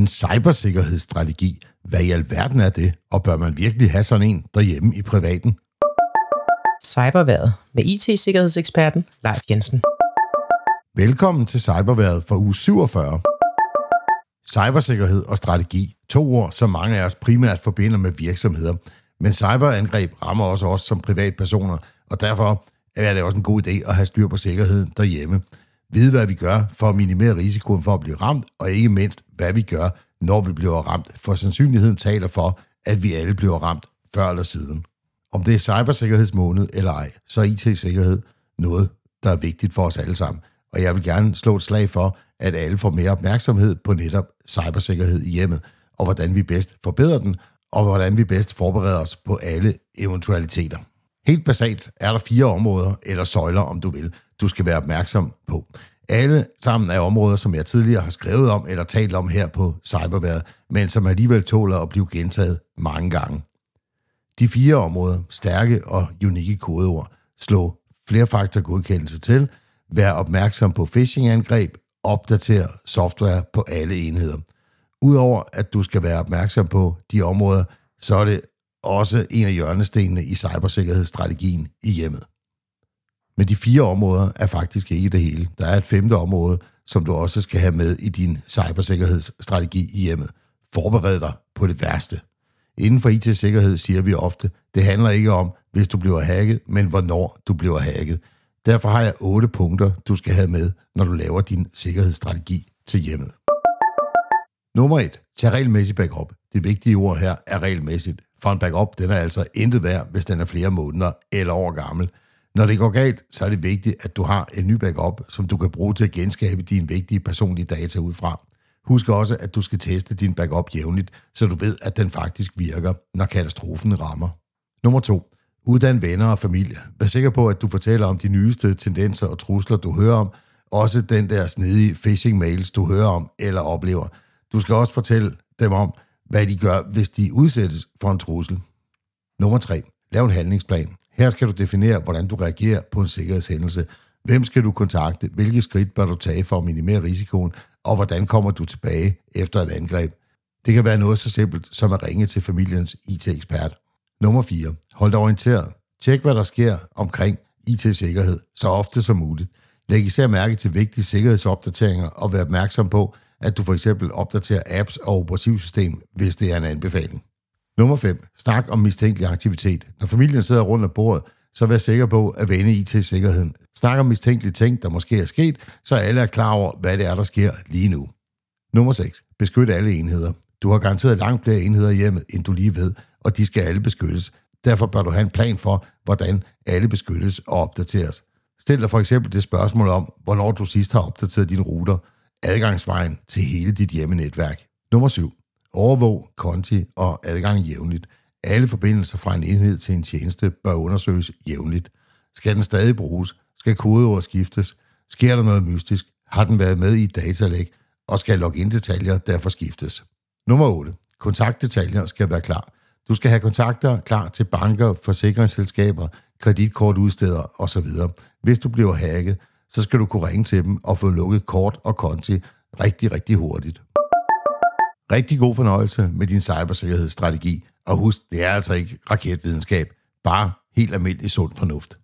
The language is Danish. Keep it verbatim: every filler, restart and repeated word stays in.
en cybersikkerhedsstrategi. Hvad i alverden er det, og bør man virkelig have sådan en derhjemme i privaten? Cybervejret med I T-sikkerhedseksperten Leif Jensen. Velkommen til Cybervejret for uge syvogfyrre. Cybersikkerhed og strategi. To ord, som mange af os primært forbinder med virksomheder. Men cyberangreb rammer også os som privatpersoner, og derfor er det også en god idé at have styr på sikkerheden derhjemme. Vide, hvad vi gør for at minimere risikoen for at blive ramt, og ikke mindst, hvad vi gør, når vi bliver ramt. For sandsynligheden taler for, at vi alle bliver ramt før eller siden. Om det er cybersikkerhedsmåned eller ej, så er I T-sikkerhed noget, der er vigtigt for os alle sammen. Og jeg vil gerne slå et slag for, at alle får mere opmærksomhed på netop cybersikkerhed i hjemmet, og hvordan vi bedst forbedrer den, og hvordan vi bedst forbereder os på alle eventualiteter. Helt basalt er der fire områder, eller søjler om du vil, du skal være opmærksom på. Alle sammen er områder, som jeg tidligere har skrevet om eller talt om her på Cybervejret, men som alligevel tåler at blive gentaget mange gange. De fire områder, stærke og unikke kodeord, slå flerfaktorgodkendelse til, vær opmærksom på phishing-angreb, opdater software på alle enheder. Udover at du skal være opmærksom på de områder, så er det også en af hjørnestenene i cybersikkerhedsstrategien i hjemmet. Men de fire områder er faktisk ikke det hele. Der er et femte område, som du også skal have med i din cybersikkerhedsstrategi i hjemmet. Forbered dig på det værste. Inden for I T-sikkerhed siger vi ofte, det handler ikke om, hvis du bliver hacket, men hvornår du bliver hacket. Derfor har jeg otte punkter, du skal have med, når du laver din sikkerhedsstrategi til hjemmet. Nummer et. Tag regelmæssigt backup. Det vigtige ord her er regelmæssigt. For en backup, den er altså intet værd, hvis den er flere måneder eller år gammel. Når det går galt, så er det vigtigt, at du har en ny backup, som du kan bruge til at genskabe dine vigtige personlige data ud fra. Husk også, at du skal teste din backup jævnligt, så du ved, at den faktisk virker, når katastrofen rammer. Nummer to. Uddan venner og familie. Vær sikker på, at du fortæller om de nyeste tendenser og trusler, du hører om. Også den der snedige phishing-mails, du hører om eller oplever. Du skal også fortælle dem om, hvad de gør, hvis de udsættes for en trussel. Nummer tre. Lav en handlingsplan. Her skal du definere, hvordan du reagerer på en sikkerhedshændelse. Hvem skal du kontakte? Hvilke skridt bør du tage for at minimere risikoen? Og hvordan kommer du tilbage efter et angreb? Det kan være noget så simpelt som at ringe til familiens I T-ekspert. Nummer fire. Hold dig orienteret. Tjek, hvad der sker omkring I T-sikkerhed så ofte som muligt. Læg især mærke til vigtige sikkerhedsopdateringer og vær opmærksom på, at du for eksempel opdaterer apps og operativsystem, hvis det er en anbefaling. Nummer fem. Snak om mistænkelig aktivitet. Når familien sidder rundt om bordet, så vær sikker på at vende I T-sikkerheden. Snak om mistænkelige ting, der måske er sket, så alle er klar over, hvad det er, der sker lige nu. Nummer seks. Beskyt alle enheder. Du har garanteret langt flere enheder i hjemmet, end du lige ved, og de skal alle beskyttes. Derfor bør du have en plan for, hvordan alle beskyttes og opdateres. Stil dig for eksempel det spørgsmål om, hvornår du sidst har opdateret dine ruter, adgangsvejen til hele dit hjemmenetværk. Nummer syv. Overvåg, konti og adgang jævnligt. Alle forbindelser fra en enhed til en tjeneste bør undersøges jævnligt. Skal den stadig bruges? Skal kodeord skiftes? Sker der noget mystisk? Har den været med i et datalæg? Og skal login-detaljer derfor skiftes? Nummer otte. Kontaktdetaljer skal være klar. Du skal have kontakter klar til banker, forsikringsselskaber, kreditkortudsteder osv. Hvis du bliver hacket, så skal du kunne ringe til dem og få lukket kort og konti rigtig, rigtig hurtigt. Rigtig god fornøjelse med din cybersikkerhedsstrategi, og husk, det er altså ikke raketvidenskab, bare helt almindelig sund fornuft.